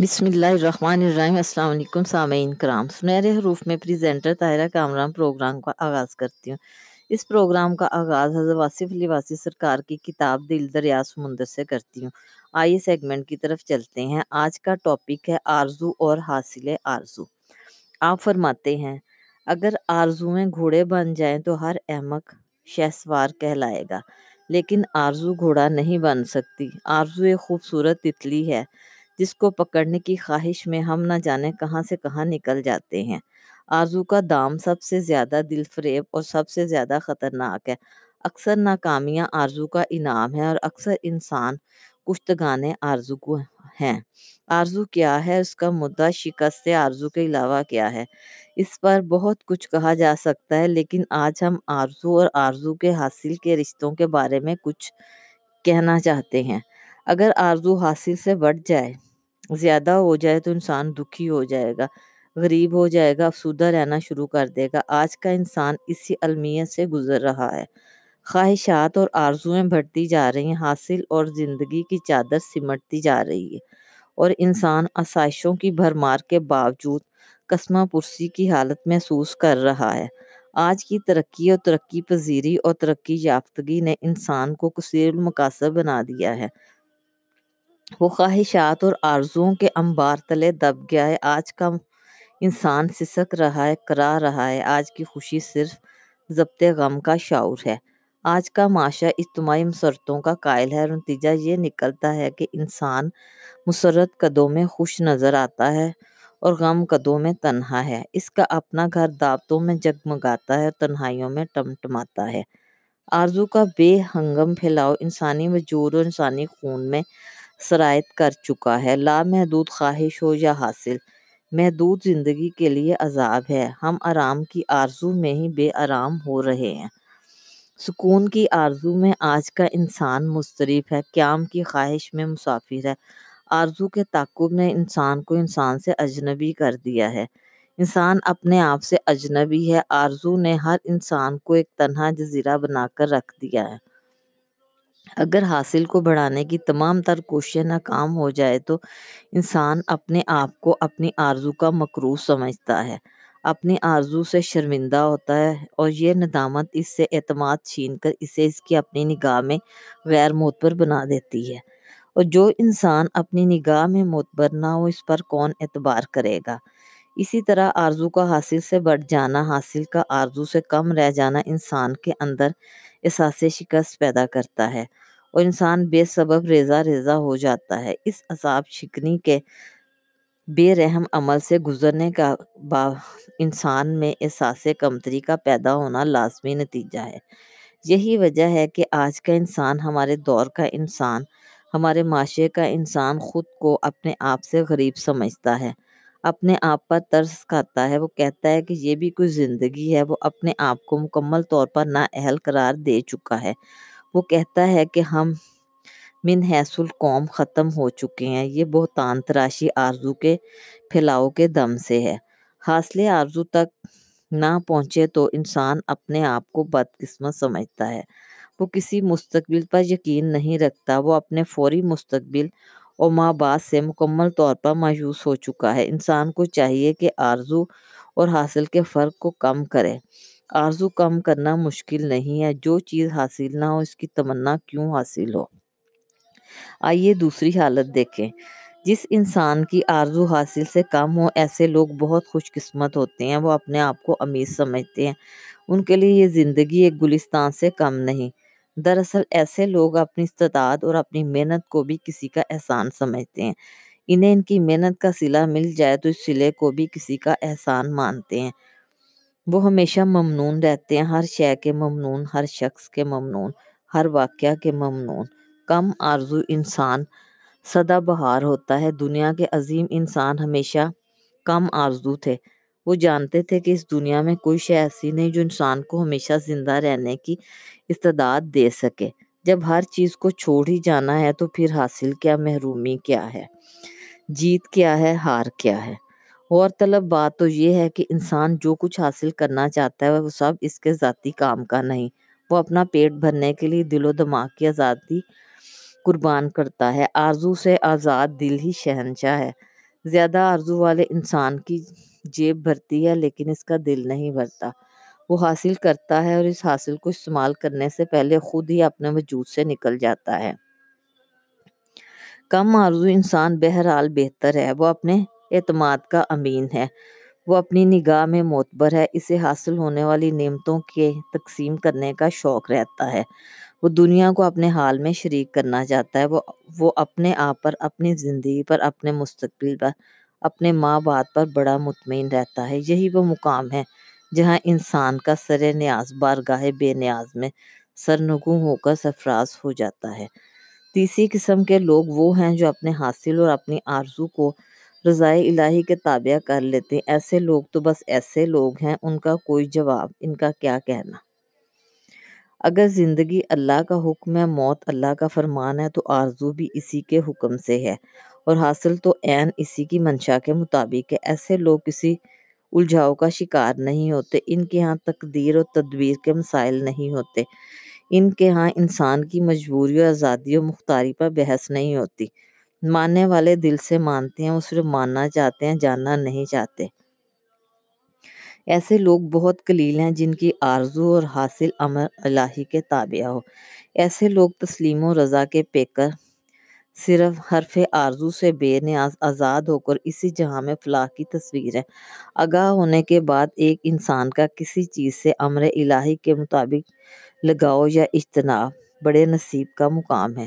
بسم اللہ الرحمن الرحیم۔ السلام علیکم سامعین کرام، سنہرے حروف میں پریزنٹر طاہرہ کامران پروگرام کا آغاز کرتی ہوں۔ اس پروگرام کا آغاز حضرت واصف لیوازی سرکار کی کتاب دل دریا سمندر سے کرتی ہوں۔ آئیے سیگمنٹ کی طرف چلتے ہیں۔ آج کا ٹاپک ہے آرزو اور حاصل آرزو۔ آپ فرماتے ہیں، اگر آرزویں گھوڑے بن جائیں تو ہر احمق شہسوار کہلائے گا، لیکن آرزو گھوڑا نہیں بن سکتی۔ آرزو ایک خوبصورت تتلی ہے جس کو پکڑنے کی خواہش میں ہم نہ جانے کہاں سے کہاں نکل جاتے ہیں۔ آرزو کا دام سب سے زیادہ دل فریب اور سب سے زیادہ خطرناک ہے۔ اکثر ناکامیاں آرزو کا انعام ہے اور اکثر انسان کشتگانے آرزو کو ہیں۔ آرزو کیا ہے؟ اس کا مدعا شکست آرزو کے علاوہ کیا ہے؟ اس پر بہت کچھ کہا جا سکتا ہے، لیکن آج ہم آرزو اور آرزو کے حاصل کے رشتوں کے بارے میں کچھ کہنا چاہتے ہیں۔ اگر آرزو حاصل سے بڑھ جائے، زیادہ ہو جائے تو انسان دکھی ہو جائے گا، غریب ہو جائے گا، افسودہ رہنا شروع کر دے گا۔ آج کا انسان اسی المیت سے گزر رہا ہے۔ خواہشات اور آرزویں بڑھتی جا رہی ہیں، حاصل اور زندگی کی چادر سمٹتی جا رہی ہے، اور انسان آسائشوں کی بھرمار کے باوجود قسمہ پرسی کی حالت محسوس کر رہا ہے۔ آج کی ترقی اور ترقی پذیری اور ترقی یافتگی نے انسان کو کثیر المقاصد بنا دیا ہے۔ وہ خواہشات اور آرزوؤں کے انبار تلے دب گیا ہے۔ آج کا انسان سسک رہا ہے، کرا رہا ہے۔ آج کی خوشی صرف ضبط غم کا شعور ہے۔ آج کا معاشرہ اجتماعی مسرتوں کا قائل ہے، اور نتیجہ یہ نکلتا ہے کہ انسان مسرت قدوں میں خوش نظر آتا ہے اور غم قدوں میں تنہا ہے۔ اس کا اپنا گھر دعوتوں میں جگمگاتا ہے اور تنہائیوں میں ٹمٹماتا ہے۔ آرزو کا بے ہنگم پھیلاؤ انسانی وجود اور انسانی خون میں سرایت کر چکا ہے۔ لامحدود خواہش ہو یا حاصل، محدود زندگی کے لیے عذاب ہے۔ ہم آرام کی آرزو میں ہی بے آرام ہو رہے ہیں۔ سکون کی آرزو میں آج کا انسان مضطرب ہے، قیام کی خواہش میں مسافر ہے۔ آرزو کے تعاقب نے انسان کو انسان سے اجنبی کر دیا ہے۔ انسان اپنے آپ سے اجنبی ہے۔ آرزو نے ہر انسان کو ایک تنہا جزیرہ بنا کر رکھ دیا ہے۔ اگر حاصل کو بڑھانے کی تمام تر کوششیں ناکام ہو جائے تو انسان اپنے آپ کو اپنی آرزو کا مکروہ سمجھتا ہے، اپنی آرزو سے شرمندہ ہوتا ہے، اور یہ ندامت اس سے اعتماد چھین کر اسے اس کی اپنی نگاہ میں غیر معتبر بنا دیتی ہے۔ اور جو انسان اپنی نگاہ میں معتبر نہ ہو، اس پر کون اعتبار کرے گا؟ اسی طرح آرزو کا حاصل سے بڑھ جانا، حاصل کا آرزو سے کم رہ جانا انسان کے اندر احساس شکست پیدا کرتا ہے، اور انسان بے سبب ریزہ ہو جاتا ہے۔ اس عذاب شکنی کے بے رحم عمل سے گزرنے کا انسان میں احساس کمتری کا پیدا ہونا لازمی نتیجہ ہے۔ یہی وجہ ہے کہ آج کا انسان، ہمارے دور کا انسان، ہمارے معاشرے کا انسان خود کو اپنے آپ سے غریب سمجھتا ہے، اپنے آپ پر ترس کھاتا ہے۔ وہ کہتا ہے کہ یہ بھی کوئی زندگی ہے۔ وہ اپنے آپ کو مکمل طور پر نااہل قرار دے چکا ہے۔ وہ کہتا ہے کہ ہم من حیث القوم ختم ہو چکے ہیں۔ یہ بہتان تراشی آرزو کے پھیلاؤ کے دم سے ہے۔ حاصل آرزو تک نہ پہنچے تو انسان اپنے آپ کو بدقسمت سمجھتا ہے۔ وہ کسی مستقبل پر یقین نہیں رکھتا۔ وہ اپنے فوری مستقبل اور ماں باپ سے مکمل طور پر مایوس ہو چکا ہے۔ انسان کو چاہیے کہ آرزو اور حاصل کے فرق کو کم کرے۔ آرزو کم کرنا مشکل نہیں ہے۔ جو چیز حاصل نہ ہو، اس کی تمنا کیوں حاصل ہو؟ آئیے دوسری حالت دیکھیں۔ جس انسان کی آرزو حاصل سے کم ہو، ایسے لوگ بہت خوش قسمت ہوتے ہیں۔ وہ اپنے آپ کو امیر سمجھتے ہیں۔ ان کے لیے یہ زندگی ایک گلستان سے کم نہیں۔ دراصل ایسے لوگ اپنی استطاعت اور اپنی محنت کو بھی کسی کا احسان سمجھتے ہیں۔ انہیں ان کی محنت کا صلہ مل جائے تو اس صلے کو بھی کسی کا احسان مانتے ہیں۔ وہ ہمیشہ ممنون رہتے ہیں، ہر شے کے ممنون، ہر شخص کے ممنون، ہر واقعہ کے ممنون۔ کم آرزو انسان سدا بہار ہوتا ہے۔ دنیا کے عظیم انسان ہمیشہ کم آرزو تھے۔ وہ جانتے تھے کہ اس دنیا میں کوئی شے ایسی نہیں جو انسان کو ہمیشہ زندہ رہنے کی استعداد دے سکے۔ جب ہر چیز کو چھوڑ ہی جانا ہے تو پھر حاصل کیا، محرومی کیا ہے، جیت کیا ہے، ہار کیا ہے؟ اور طلب بات تو یہ ہے کہ انسان جو کچھ حاصل کرنا چاہتا ہے وہ سب اس کے ذاتی کام کا نہیں، وہ اپنا پیٹ بھرنے کے لیے دل و دماغ کی آزادی قربان کرتا ہے۔ آرزو سے آزاد دل ہی شہنشاہ ہے۔ زیادہ آرزو والے انسان کی جیب بھرتی ہے لیکن اس کا دل نہیں بھرتا۔ وہ حاصل کرتا ہے اور اس حاصل کو استعمال کرنے سے پہلے خود ہی اپنے وجود سے نکل جاتا ہے۔ کم آرزو انسان بہرحال بہتر ہے، وہ اپنے اعتماد کا امین ہے، وہ اپنی نگاہ میں معتبر ہے، اسے حاصل ہونے والی نعمتوں کے تقسیم کرنے کا شوق رہتا ہے، وہ دنیا کو اپنے حال میں شریک کرنا چاہتا ہے، وہ اپنے آپ پر، اپنی زندگی پر، اپنے مستقبل پر، اپنے ماں باپ پر بڑا مطمئن رہتا ہے۔ یہی وہ مقام ہے جہاں انسان کا سر نیاز بارگاہ بے نیاز میں سرنگوں ہو کر سرفراز ہو جاتا ہے۔ تیسری قسم کے لوگ وہ ہیں جو اپنے حاصل اور اپنی آرزو کو رضائے الہی کے تابع کر لیتے ہیں۔ ایسے لوگ تو بس ایسے لوگ ہیں، ان کا کوئی جواب، ان کا کیا کہنا۔ اگر زندگی اللہ کا حکم ہے، موت اللہ کا فرمان ہے، تو آرزو بھی اسی کے حکم سے ہے اور حاصل تو عین اسی کی منشا کے مطابق ہے۔ ایسے لوگ کسی الجھاؤ کا شکار نہیں ہوتے، ان کے ہاں تقدیر اور تدبیر کے مسائل نہیں ہوتے، ان کے ہاں انسان کی مجبوری اور آزادی و مختاری پر بحث نہیں ہوتی۔ ماننے والے دل سے مانتے ہیں، وہ صرف ماننا چاہتے ہیں، جاننا نہیں چاہتے۔ ایسے لوگ بہت قلیل ہیں جن کی آرزو اور حاصل امر الہی کے تابع ہو۔ ایسے لوگ تسلیم و رضا کے پیکر، صرف حرف آرزو سے بے نیاز، آزاد ہو کر اسی جہاں میں فلاح کی تصویر ہے۔ آگاہ ہونے کے بعد ایک انسان کا کسی چیز سے امر الہی کے مطابق لگاؤ یا اجتناب بڑے نصیب کا مقام ہے۔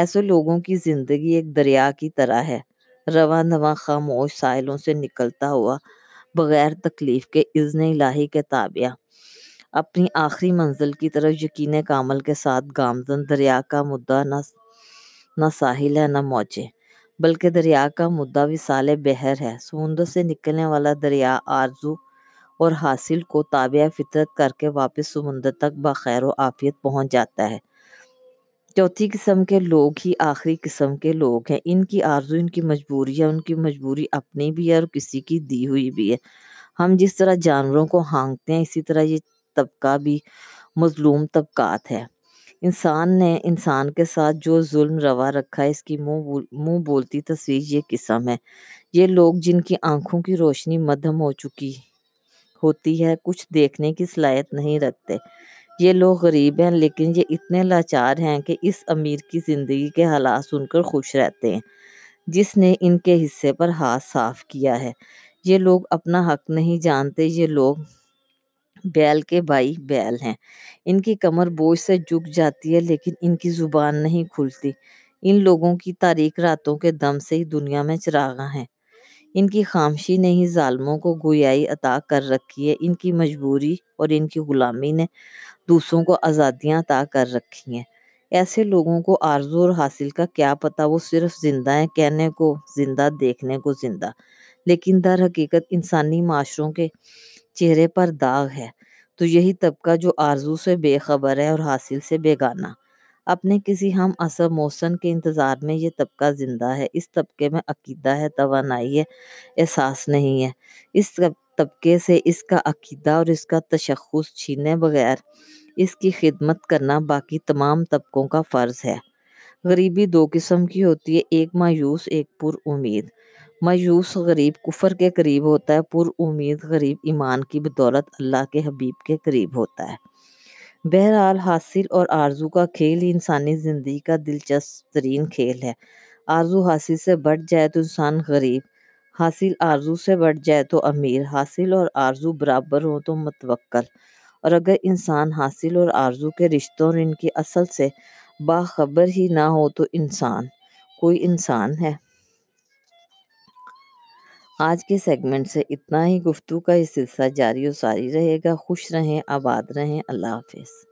ایسے لوگوں کی زندگی ایک دریا کی طرح ہے، رواں دواں، خاموش، ساحلوں سے نکلتا ہوا، بغیر تکلیف کے، اذن الہی کے تابع، اپنی آخری منزل کی طرف یقین کامل کے ساتھ گامزن۔ دریا کا مدعا نہ ساحل ہے نہ موجیں، بلکہ دریا کا مدعا وصال بحر ہے۔ سمندر سے نکلنے والا دریا آرزو اور حاصل کو تابع فطرت کر کے واپس سمندر تک بخیر و عافیت پہنچ جاتا ہے۔ چوتھی قسم کے لوگ ہی آخری قسم کے لوگ ہیں۔ ان کی آرزو، ان کی مجبوری ہے، ان کی مجبوری اپنی بھی ہے اور کسی کی دی ہوئی بھی ہے۔ ہم جس طرح جانوروں کو ہانکتے ہیں، اسی طرح یہ طبقہ بھی مظلوم طبقات ہے۔ انسان نے انسان کے ساتھ جو ظلم روا رکھا ہے، اس کی منہ بولتی تصویر یہ قسم ہے۔ یہ لوگ جن کی آنکھوں کی روشنی مدھم ہو چکی ہوتی ہے، کچھ دیکھنے کی صلاحیت نہیں رکھتے۔ یہ لوگ غریب ہیں لیکن یہ اتنے لاچار ہیں کہ اس امیر کی زندگی کے حالات سن کر خوش رہتے ہیں جس نے ان کے حصے پر ہاتھ صاف کیا ہے۔ یہ لوگ اپنا حق نہیں جانتے، یہ لوگ بیل کے بھائی بیل ہیں۔ ان کی کمر بوجھ سے جھک جاتی ہے لیکن ان کی زبان نہیں کھلتی۔ ان لوگوں کی تاریک راتوں کے دم سے ہی دنیا میں چراغاں ہیں۔ ان کی خامشی نے ہی ظالموں کو گویائی عطا کر رکھی ہے۔ ان کی مجبوری اور ان کی غلامی نے دوسروں کو آزادیاں عطا کر رکھی ہیں۔ ایسے لوگوں کو آرزو اور حاصل کا کیا پتہ، وہ صرف زندہ ہیں، کہنے کو زندہ، دیکھنے کو زندہ، لیکن در حقیقت انسانی معاشروں کے چہرے پر داغ ہے۔ تو یہی طبقہ جو آرزو سے بے خبر ہے اور حاصل سے بیگانہ، اپنے کسی ہم اثر موسن کے انتظار میں یہ طبقہ زندہ ہے۔ اس طبقے میں عقیدہ ہے، توانائی ہے، احساس نہیں ہے۔ اس طبقے سے اس کا عقیدہ اور اس کا تشخص چھینے بغیر اس کی خدمت کرنا باقی تمام طبقوں کا فرض ہے۔ غریبی دو قسم کی ہوتی ہے، ایک مایوس، ایک پر امید۔ مایوس غریب کفر کے قریب ہوتا ہے، پر امید غریب ایمان کی بدولت اللہ کے حبیب کے قریب ہوتا ہے۔ بہرحال حاصل اور آرزو کا کھیل ہی انسانی زندگی کا دلچسپ ترین کھیل ہے۔ آرزو حاصل سے بڑھ جائے تو انسان غریب، حاصل آرزو سے بڑھ جائے تو امیر، حاصل اور آرزو برابر ہو تو متوکل، اور اگر انسان حاصل اور آرزو کے رشتوں اور ان کی اصل سے باخبر ہی نہ ہو تو انسان کوئی انسان ہے۔ آج کے سیگمنٹ سے اتنا ہی۔ گفتگو کا یہ سلسلہ جاری و ساری رہے گا۔ خوش رہیں، آباد رہیں۔ اللہ حافظ۔